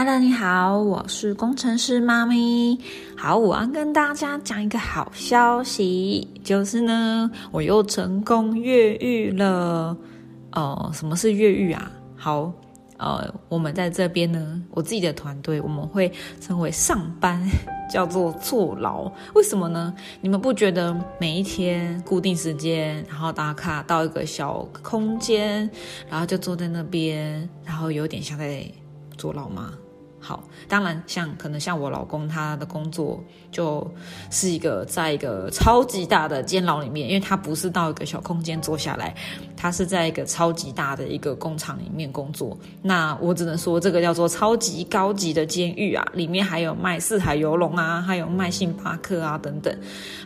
Hello， 你好，我是工程师妈咪。好，我要跟大家讲一个好消息，就是呢，我又成功越狱了。什么是越狱啊？好，我们在这边呢，我自己的团队，我们会称为上班，叫做坐牢。为什么呢？你们不觉得每一天固定时间，然后打卡到一个小空间，然后就坐在那边，然后有点像在坐牢吗？好，当然可能像我老公他的工作就是在一个超级大的监牢里面，因为他不是到一个小空间坐下来，他是在一个超级大的一个工厂里面工作。那我只能说这个叫做超级高级的监狱啊，里面还有卖四海游龙啊，还有卖星巴克啊等等。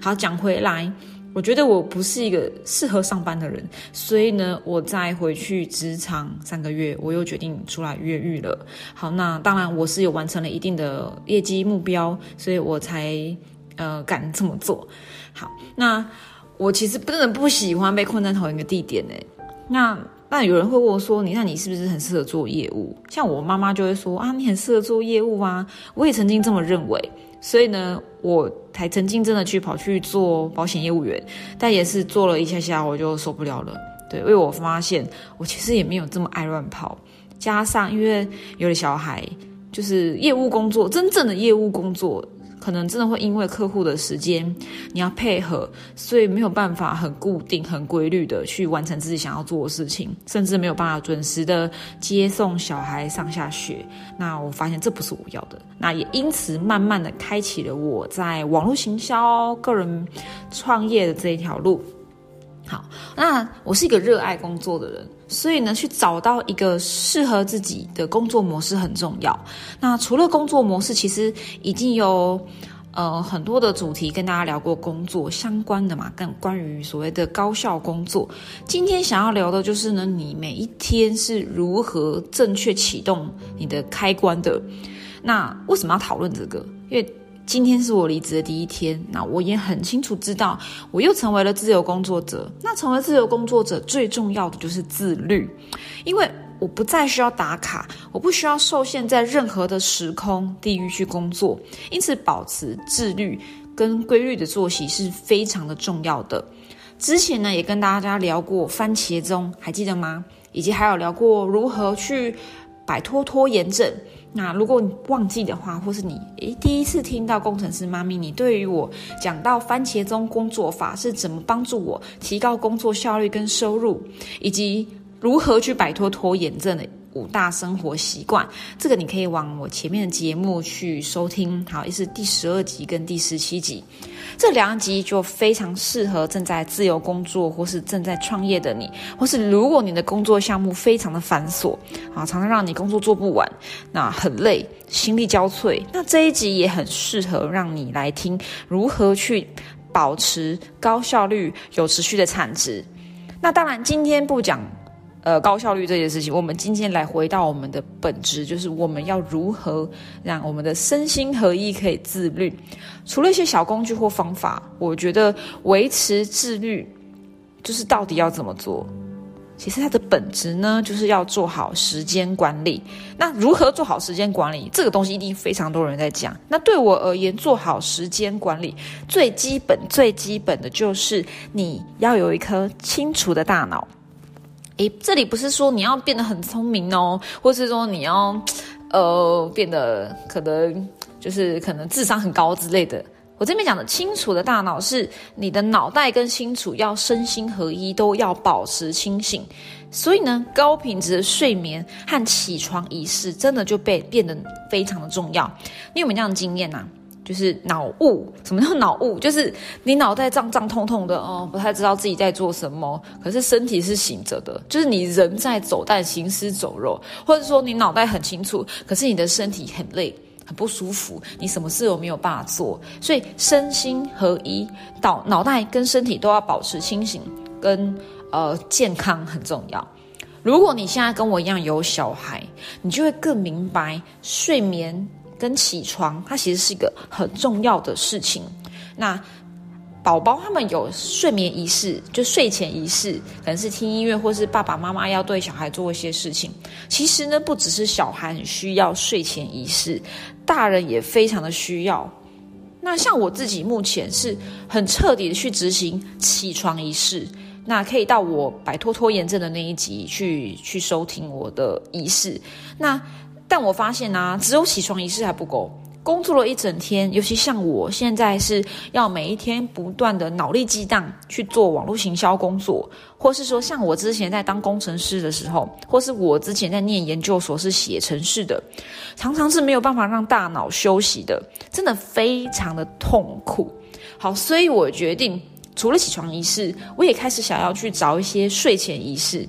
好，讲回来，我觉得我不是一个适合上班的人，所以呢，我再回去职场3个月，我又决定出来越狱了。好，那当然我是有完成了一定的业绩目标，所以我才敢这么做。好，那我其实真的不喜欢被困在同一个地点欸。那有人会问我说，那你是不是很适合做业务？像我妈妈就会说啊，你很适合做业务啊，我也曾经这么认为。所以呢，我还曾经真的跑去做保险业务员，但也是做了一下下我就受不了了。对，因为我发现我其实也没有这么爱乱跑，加上因为有了小孩，就是业务工作，真正的业务工作可能真的会因为客户的时间你要配合，所以没有办法很固定很规律的去完成自己想要做的事情，甚至没有办法准时的接送小孩上下学。那我发现这不是我要的，那也因此慢慢的开启了我在网络行销个人创业的这一条路。好，那我是一个热爱工作的人，所以呢，去找到一个适合自己的工作模式很重要。那除了工作模式，其实已经有很多的主题跟大家聊过工作相关的嘛，跟关于所谓的高效工作。今天想要聊的就是呢，你每一天是如何正确启动你的开关的。那为什么要讨论这个？因为今天是我离职的第一天，那我也很清楚知道我又成为了自由工作者。那成为自由工作者最重要的就是自律，因为我不再需要打卡，我不需要受限在任何的时空地域去工作，因此保持自律跟规律的作息是非常的重要的。之前呢也跟大家聊过番茄钟，还记得吗？以及还有聊过如何去摆脱拖延症。那如果你忘记的话，或是你第一次听到工程师妈咪，你对于我讲到番茄钟工作法是怎么帮助我提高工作效率跟收入，以及如何去摆脱拖延症的5大生活习惯，这个你可以往我前面的节目去收听。好，也是第12集跟第17集，这2集就非常适合正在自由工作或是正在创业的你，或是如果你的工作项目非常的繁琐，常常让你工作做不完，那很累，心力交瘁，那这一集也很适合让你来听如何去保持高效率有持续的产值。那当然今天不讲高效率这件事情，我们今天来回到我们的本质，就是我们要如何让我们的身心合一可以自律。除了一些小工具或方法，我觉得维持自律就是到底要怎么做，其实它的本质呢就是要做好时间管理。那如何做好时间管理，这个东西一定非常多人在讲。那对我而言，做好时间管理最基本的就是你要有一颗清楚的大脑。这里不是说你要变得很聪明哦，或是说你要变得可能智商很高之类的。我这边讲的清楚的大脑是你的脑袋跟清楚要身心合一，都要保持清醒。所以呢，高品质的睡眠和起床仪式真的就变得非常的重要。你有没有这样的经验啊？就是脑雾。什么叫脑雾？就是你脑袋胀痛的，不太知道自己在做什么，可是身体是醒着的，就是你人在走，但行尸走肉，或者说你脑袋很清楚，可是你的身体很累，很不舒服，你什么事都没有办法做。所以身心合一，脑袋跟身体都要保持清醒跟健康很重要。如果你现在跟我一样有小孩，你就会更明白睡眠跟起床它其实是一个很重要的事情。那宝宝他们有睡眠仪式，就睡前仪式，可能是听音乐，或是爸爸妈妈要对小孩做一些事情。其实呢，不只是小孩很需要睡前仪式，大人也非常的需要。那像我自己目前是很彻底的去执行起床仪式，那可以到我摆脱拖延症的那一集去收听我的仪式。那但我发现啊，只有起床仪式还不够。工作了一整天，尤其像我现在是要每一天不断的脑力激荡去做网络行销工作，或是说像我之前在当工程师的时候，或是我之前在念研究所是写程式的，常常是没有办法让大脑休息的，真的非常的痛苦。好，所以我决定除了起床仪式，我也开始想要去找一些睡前仪式，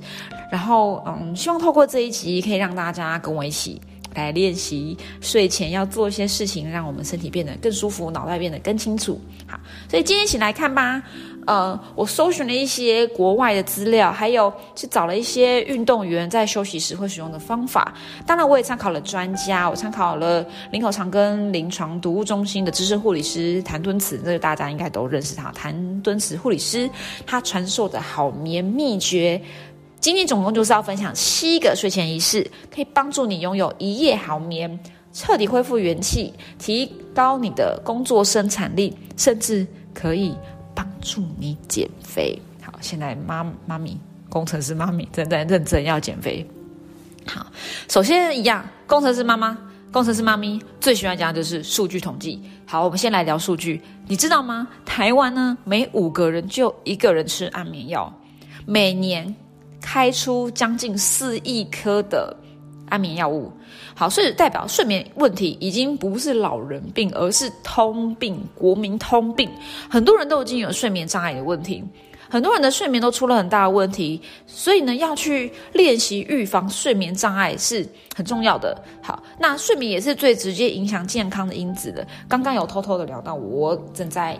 然后希望透过这一集可以让大家跟我一起来练习睡前要做一些事情，让我们身体变得更舒服，脑袋变得更清楚。好，所以今天一起来看吧。我搜寻了一些国外的资料，还有去找了一些运动员在休息时会使用的方法。当然我也参考了专家，我参考了林口长庚临床毒物中心的知识护理师谭敦慈，这个大家应该都认识他，谭敦慈护理师他传授的好眠秘诀。今天总共就是要分享7个睡前仪式，可以帮助你拥有一夜好眠，彻底恢复元气，提高你的工作生产力，甚至可以帮助你减肥。好，现在妈咪，工程师妈咪正在认真要减肥。好，首先一样，工程师妈咪最喜欢讲的就是数据统计。好，我们先来聊数据。你知道吗？台湾呢，每5个人就1个人吃安眠药，每年开出将近4亿颗的安眠药物。好，所以代表睡眠问题已经不是老人病，而是通病，国民通病。很多人都已经有睡眠障碍的问题，很多人的睡眠都出了很大的问题，所以呢，要去练习预防睡眠障碍是很重要的。好，那睡眠也是最直接影响健康的因子的。刚刚有偷偷的聊到我正在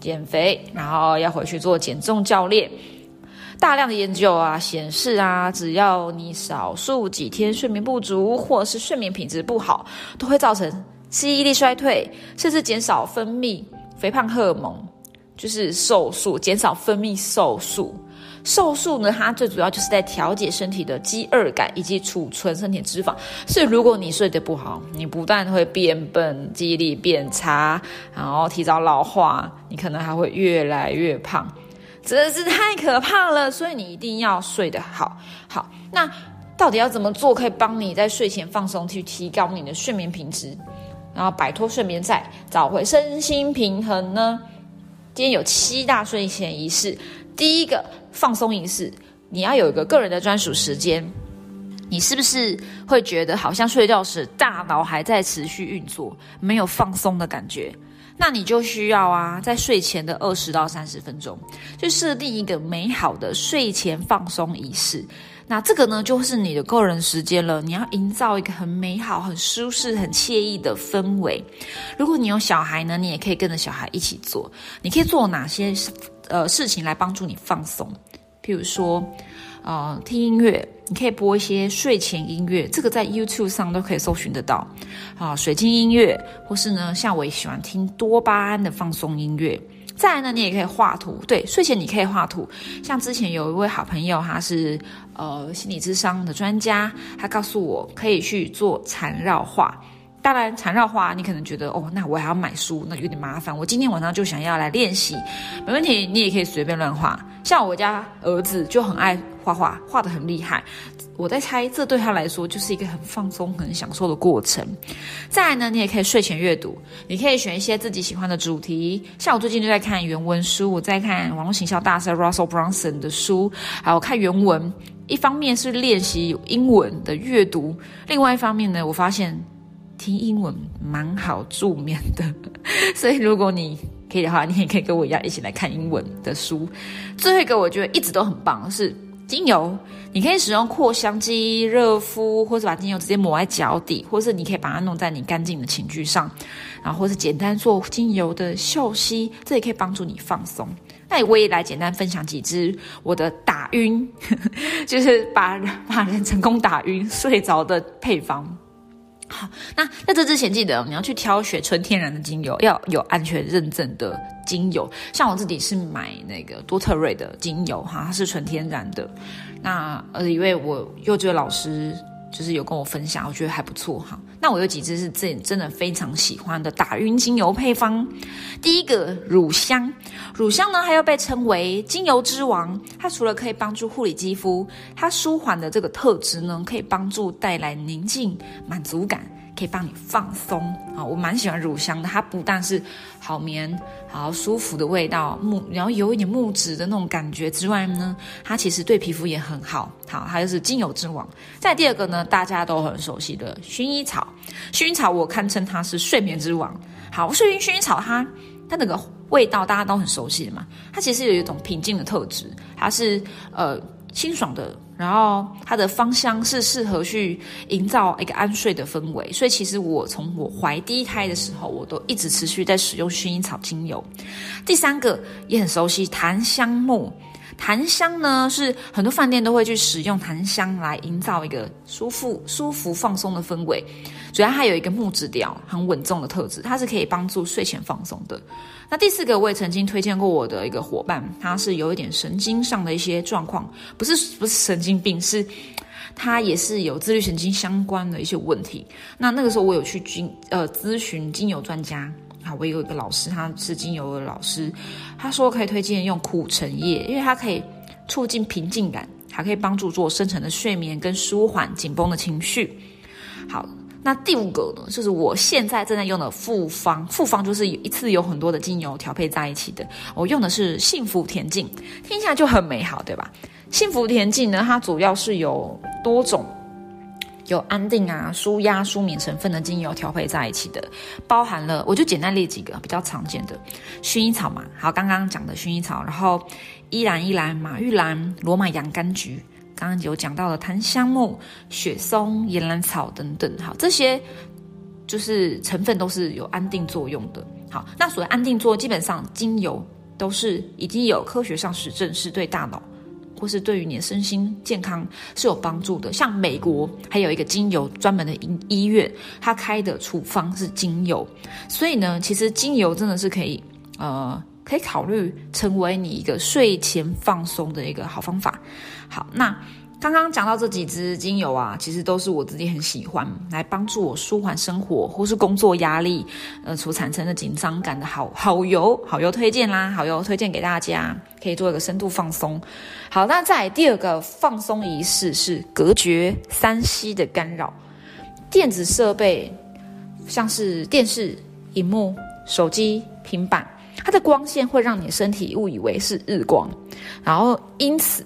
减肥，然后要回去做减重教练。大量的研究啊显示啊，只要你少数几天睡眠不足，或是睡眠品质不好，都会造成记忆力衰退，甚至减少分泌肥胖荷尔蒙，就是瘦素，减少分泌瘦素。瘦素呢，它最主要就是在调节身体的饥饿感以及储存身体脂肪。所以如果你睡得不好，你不但会变笨，记忆力变差，然后提早老化，你可能还会越来越胖，真的是太可怕了。所以你一定要睡得好。好，那到底要怎么做可以帮你在睡前放松，去提高你的睡眠品质，然后摆脱睡眠债，找回身心平衡呢？今天有7大睡前仪式。第一个，放松仪式。你要有一个个人的专属时间。你是不是会觉得好像睡觉时大脑还在持续运作，没有放松的感觉？那你就需要在睡前的20到30分钟，就设定一个美好的睡前放松仪式。那这个呢，就是你的个人时间了。你要营造一个很美好、很舒适、很惬意的氛围。如果你有小孩呢，你也可以跟着小孩一起做。你可以做哪些事情来帮助你放松？譬如说，听音乐，你可以播一些睡前音乐，这个在 YouTube 上都可以搜寻得到。水晶音乐，或是呢，像我也喜欢听多巴胺的放松音乐。再来呢，你也可以画图。对，睡前你可以画图。像之前有一位好朋友，他是心理咨商的专家，他告诉我可以去做缠绕画。当然缠绕画你可能觉得那我还要买书，那有点麻烦，我今天晚上就想要来练习。没问题，你也可以随便乱画。像我家儿子就很爱画画，画得很厉害，我在猜这对他来说就是一个很放松很享受的过程。再来呢，你也可以睡前阅读。你可以选一些自己喜欢的主题，像我最近就在看原文书，我在看网络行销大师 Russell Brunson 的书，还有看原文。一方面是练习英文的阅读，另外一方面呢，我发现听英文蛮好助眠的，所以如果你可以的话，你也可以跟我一样一起来看英文的书。最后一个我觉得一直都很棒的是精油。你可以使用扩香机、热敷，或是把精油直接抹在脚底，或是你可以把它弄在你干净的寝具上，然后或是简单做精油的嗅吸，这也可以帮助你放松。那我也来简单分享几支我的打晕就是把人成功打晕睡着的配方。好，那这之前记得你要去挑选纯天然的精油，要有安全认证的精油。像我自己是买那个多特瑞的精油哈，它是纯天然的。那因为我幼稚园老师就是有跟我分享，我觉得还不错哈。那我有几支是真的非常喜欢的打晕精油配方。第一个乳香呢，它又被称为精油之王，它除了可以帮助护理肌肤，它舒缓的这个特质呢，可以帮助带来宁静、满足感，可以帮你放松啊。我蛮喜欢乳香的，它不但是好眠、好舒服的味道，然后有一点木质的那种感觉之外呢，它其实对皮肤也很好，它就是精油之王。再第二个呢，大家都很熟悉的薰衣草，我堪称它是睡眠之王。好，薰衣草它那个味道大家都很熟悉的嘛，它其实有一种平静的特质，它是清爽的，然后它的芳香是适合去营造一个安睡的氛围，所以其实我从我怀第一胎的时候，我都一直持续在使用薰衣草精油。第三个也很熟悉，檀香呢，是很多饭店都会去使用檀香来营造一个舒服放松的氛围。主要它有一个木质调很稳重的特质，它是可以帮助睡前放松的。那第四个我也曾经推荐过我的一个伙伴，他是有一点神经上的一些状况，不是神经病，是他也是有自律神经相关的一些问题。那个时候我有去咨询精油专家。好，我有一个老师，他是精油的老师，他说可以推荐用苦橙叶，因为它可以促进平静感，还可以帮助做深层的睡眠跟舒缓紧绷的情绪。好，那第五个呢，就是我现在正在用的复方，就是一次有很多的精油调配在一起的。我用的是幸福恬静，听起来就很美好，对吧？幸福恬静呢，它主要是有多种，有安定啊、舒压、舒眠成分的精油调配在一起的，包含了我就简单列几个比较常见的，薰衣草嘛，好，刚刚讲的薰衣草，然后依兰、马玉兰、罗马洋甘菊，刚刚有讲到的檀香木、雪松、岩兰草等等，好，这些就是成分都是有安定作用的。好，那所谓安定作用，基本上精油都是已经有科学上实证是对大脑，或是对于你的身心健康是有帮助的。像美国还有一个精油专门的医院，它开的处方是精油，所以呢，其实精油真的是可以考虑成为你一个睡前放松的一个好方法。好，那刚刚讲到这几支精油啊，其实都是我自己很喜欢，来帮助我舒缓生活或是工作压力所产生的紧张感的好油推荐给大家，可以做一个深度放松。好，那再来第二个放松仪式是隔绝 3C 的干扰，电子设备像是电视、荧幕、手机、平板，它的光线会让你身体误以为是日光，然后因此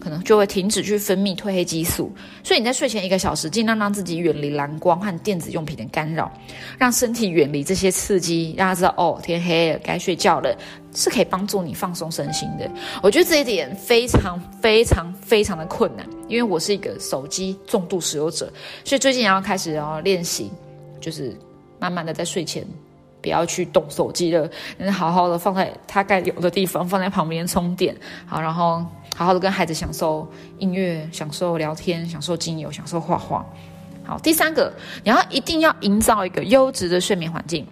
可能就会停止去分泌褪黑激素，所以你在睡前1个小时尽量让自己远离蓝光和电子用品的干扰，让身体远离这些刺激，让他知道天黑了该睡觉了，是可以帮助你放松身心的。我觉得这一点非常非常非常的困难，因为我是一个手机重度使用者，所以最近要开始练习，就是慢慢的在睡前不要去动手机了，好好的放在它该有的地方，放在旁边充电。好，然后好好的跟孩子享受音乐，享受聊天，享受精油，享受画画。好，第三个，你要一定要营造一个优质的睡眠环境。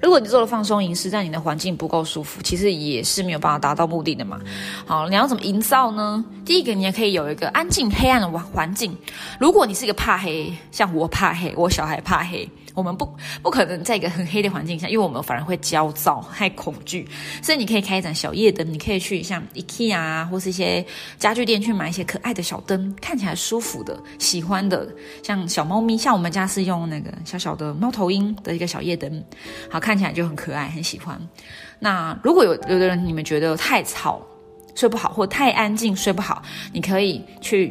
如果你做了放松仪式，但你的环境不够舒服，其实也是没有办法达到目的的嘛。好，你要怎么营造呢？第一个，你也可以有一个安静黑暗的环境。如果你是一个怕黑，像我怕黑，我小孩怕黑，我们不可能在一个很黑的环境下，因为我们反而会焦躁、太恐惧。所以你可以开一盏小夜灯，你可以去像 IKEA 啊，或是一些家具店去买一些可爱的小灯，看起来舒服的、喜欢的，像小猫咪，像我们家是用那个小小的猫头鹰的一个小夜灯，好，看起来就很可爱，很喜欢。那如果有的人你们觉得太吵睡不好，或太安静睡不好，你可以去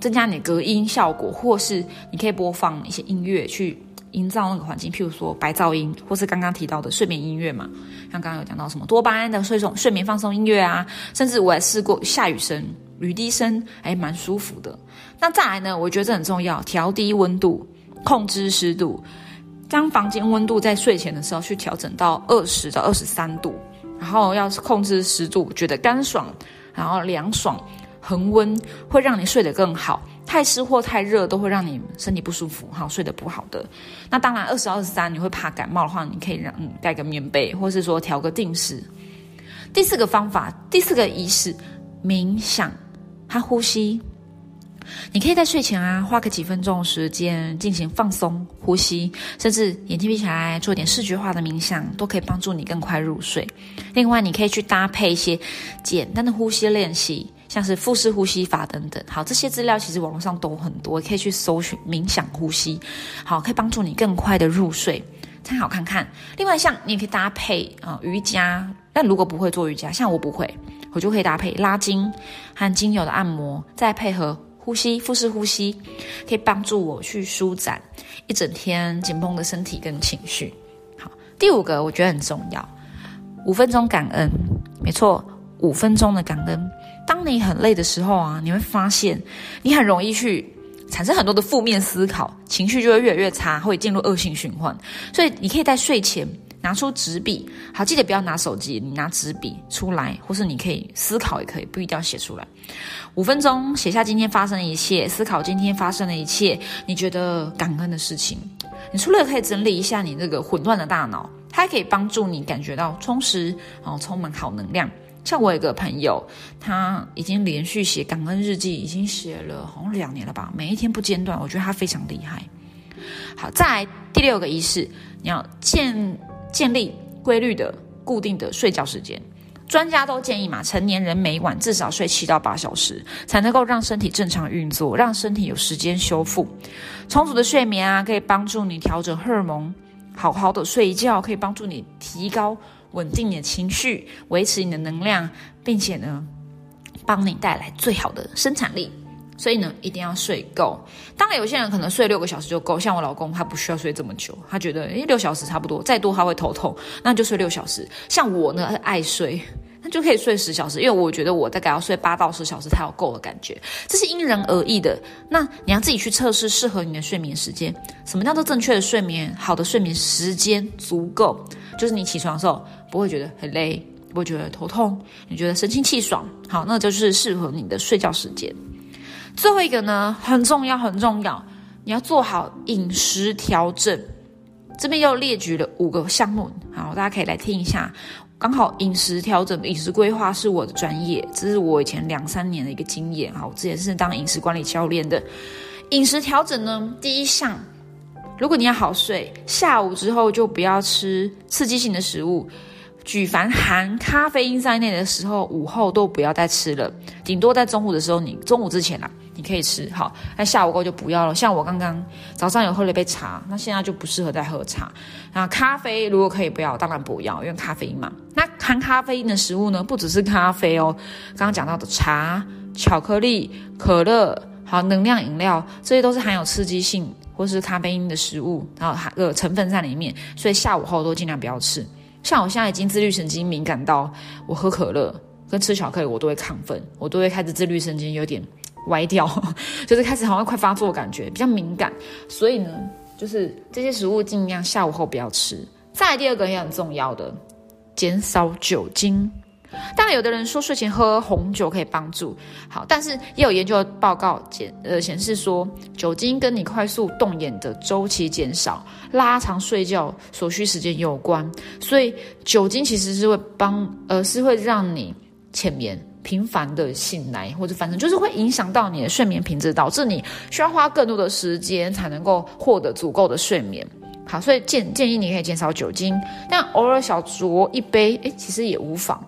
增加你隔音效果，或是你可以播放一些音乐去营造那个环境，譬如说白噪音，或是刚刚提到的睡眠音乐嘛，像刚刚有讲到什么多巴胺的睡眠放松音乐啊，甚至我也试过下雨声、雨滴声，还蛮舒服的。那再来呢，我觉得这很重要，调低温度，控制湿度，将房间温度在睡前的时候去调整到20到23度，然后要控制湿度，觉得干爽，然后凉爽，恒温会让你睡得更好，太湿或太热都会让你身体不舒服，好，睡得不好的。那当然20到23你会怕感冒的话，你可以让盖个棉被，或是说调个定时。第四个方法，第四个仪式，冥想，它呼吸。你可以在睡前啊，花个几分钟的时间进行放松、呼吸，甚至眼睛闭起来做点视觉化的冥想，都可以帮助你更快入睡。另外，你可以去搭配一些简单的呼吸练习，像是腹式呼吸法等等。好，这些资料其实网络上都有很多，可以去搜寻冥想呼吸，好，可以帮助你更快的入睡，参考看看。另外，像你也可以搭配瑜伽，但如果不会做瑜伽，像我不会，我就可以搭配拉筋和精油的按摩，再配合呼吸，腹式呼吸可以帮助我去舒展一整天紧绷的身体跟情绪。好，第五个我觉得很重要，5分钟感恩。没错，5分钟的感恩。当你很累的时候啊，你会发现你很容易去产生很多的负面思考，情绪就会越来越差，会进入恶性循环。所以你可以在睡前拿出纸笔，好，记得不要拿手机，你拿纸笔出来，或是你可以思考也可以，不一定要写出来。5分钟写下今天发生的一切，思考今天发生的一切，你觉得感恩的事情。你除了可以整理一下你这个混乱的大脑，它还可以帮助你感觉到充实，充满好能量。像我有一个朋友，他已经连续写感恩日记，已经写了好像2年了吧，每一天不间断，我觉得他非常厉害。好，再来第6个仪式，你要建立规律的固定的睡觉时间。专家都建议嘛，成年人每晚至少睡7到8小时，才能够让身体正常运作，让身体有时间修复。充足的睡眠啊，可以帮助你调整荷尔蒙，好好的睡一觉可以帮助你提高稳定你的情绪，维持你的能量，并且呢帮你带来最好的生产力。所以呢，一定要睡够。当然有些人可能睡6个小时就够，像我老公他不需要睡这么久，他觉得6小时差不多，再多他会头痛，那就睡6小时。像我呢爱睡，那就可以睡10小时，因为我觉得我大概要睡8到10小时才有够的感觉。这是因人而异的，那你要自己去测试适合你的睡眠时间。什么叫做正确的睡眠？好的睡眠时间足够，就是你起床的时候不会觉得很累，不会觉得头痛，你觉得神清气爽，好，那就是适合你的睡觉时间。最后一个呢，很重要很重要，你要做好饮食调整。这边又列举了5个项目，好，大家可以来听一下。刚好饮食调整、饮食规划是我的专业，这是我以前2、3年的一个经验。好，我之前是当饮食管理教练的。饮食调整呢，第一项，如果你要好睡，下午之后就不要吃刺激性的食物。举凡含咖啡因在内的时候，午后都不要再吃了，顶多在中午的时候，你中午之前啦，你可以吃，好，那下午过就不要了。像我刚刚早上有喝了一杯茶，那现在就不适合再喝茶。那咖啡如果可以不要，当然不要，因为咖啡因嘛。那含咖啡因的食物呢，不只是咖啡哦，刚刚讲到的茶、巧克力、可乐，好，能量饮料，这些都是含有刺激性或是咖啡因的食物，然后成分在里面，所以下午后都尽量不要吃。像我现在已经自律神经敏感到，我喝可乐跟吃巧克力我都会亢奋，我都会开始自律神经有点歪掉，就是开始好像快发作的感觉，比较敏感。所以呢，就是这些食物尽量下午后不要吃。再来第2个也很重要的，减少酒精。当然有的人说睡前喝红酒可以帮助，好，但是也有研究报告显示说，酒精跟你快速动眼的周期减少、拉长睡觉所需时间有关。所以酒精其实是会让你浅眠、频繁的醒来，或者反正就是会影响到你的睡眠品质，导致你需要花更多的时间才能够获得足够的睡眠。好，所以建议你可以减少酒精，但偶尔小酌一杯，其实也无妨。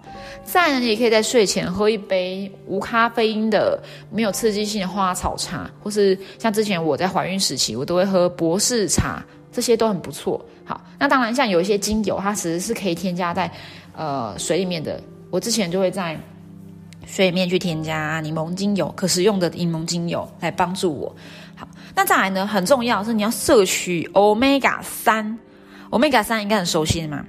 再呢，你也可以在睡前喝一杯无咖啡因的、没有刺激性的花草茶，或是像之前我在怀孕时期，我都会喝博士茶，这些都很不错。好，那当然像有一些精油，它其实是可以添加在水里面的。我之前就会在水里面去添加柠檬精油，可食用的柠檬精油来帮助我。好，那再来呢，很重要的是你要摄取 Omega-3。 Omega-3 应该很熟悉嘛，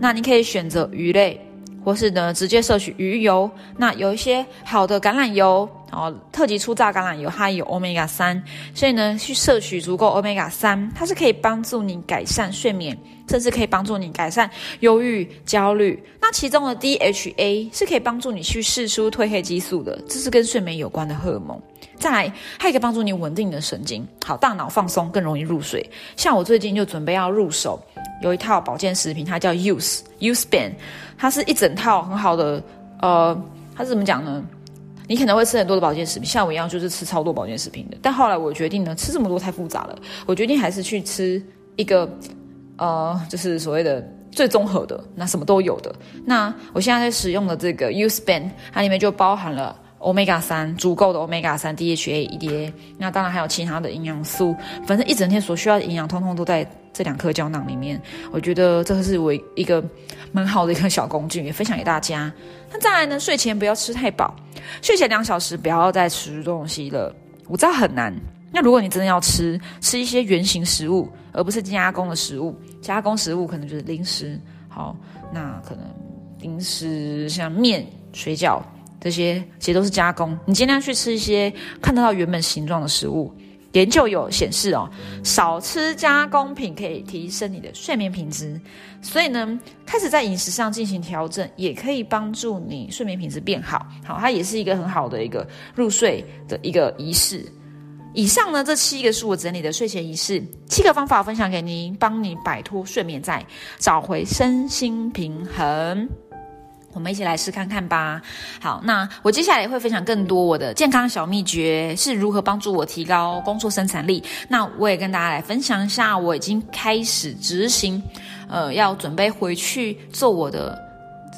那你可以选择鱼类，或是呢直接摄取鱼油。那有一些好的橄榄油，然后特级初榨橄榄油它有 Omega 3，所以呢去摄取足够 Omega 3，它是可以帮助你改善睡眠，甚至可以帮助你改善忧郁焦虑。那其中的 DHA 是可以帮助你去释出褪黑激素的，这是跟睡眠有关的荷尔蒙。再来还可以帮助你稳定你的神经，好大脑放松，更容易入睡。像我最近就准备要入手有一套保健食品，它叫 U-Span， 它是一整套很好的它是怎么讲呢，你可能会吃很多的保健食品，像我一样就是吃超多保健食品的，但后来我决定呢，吃这么多太复杂了，我决定还是去吃一个就是所谓的最综合的，那什么都有的。那我现在在使用的这个 U-Span， 它里面就包含了 Omega 3， 足够的 Omega 3， DHA EDA， 那当然还有其他的营养素，反正一整天所需要的营养通通都在这2颗胶囊里面。我觉得这是我一个蛮好的一个小工具，也分享给大家。那再来呢，睡前不要吃太饱，睡前2小时不要再吃东西了，我知道很难。那如果你真的要吃，吃一些原型食物，而不是加工的食物。加工食物可能就是零食，好，那可能零食像面、水饺这些其实都是加工。你尽量去吃一些看得到原本形状的食物。研究有显示哦，少吃加工品可以提升你的睡眠品质，所以呢，开始在饮食上进行调整，也可以帮助你睡眠品质变好。好，它也是一个很好的一个入睡的一个仪式。以上呢，这7个是我整理的睡前仪式，7个方法分享给您，帮你摆脱睡眠债，找回身心平衡。我们一起来试看看吧。好，那我接下来也会分享更多我的健康小秘诀是如何帮助我提高工作生产力。那我也跟大家来分享一下，我已经开始执行，要准备回去做我的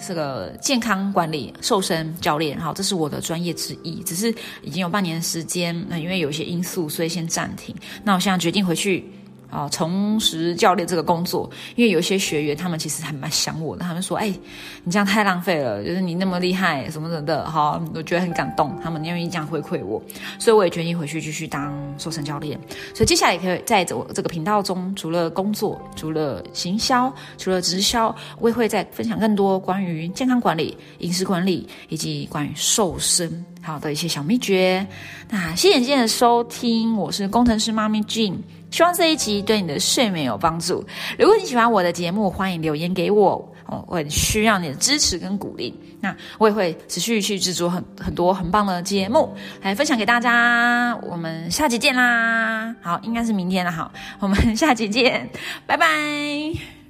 这个健康管理瘦身教练，好，这是我的专业之一，只是已经有半年的时间，因为有一些因素，所以先暂停。那我现在决定回去重拾教练这个工作，因为有些学员他们其实还蛮想我的，他们说你这样太浪费了，就是你那么厉害什么的，好，我觉得很感动，他们愿意这样回馈我，所以我也决定回去继续当瘦身教练。所以接下来也可以在我这个频道中，除了工作，除了行销，除了直销，我也会再分享更多关于健康管理、饮食管理以及关于瘦身好的一些小秘诀。那谢谢今天的收听，我是工程师妈咪 Jean，希望这一集对你的睡眠有帮助。如果你喜欢我的节目，欢迎留言给我，我很需要你的支持跟鼓励。那我也会持续去制作很多很棒的节目来分享给大家。我们下集见啦！好，应该是明天了。好，我们下集见，拜拜。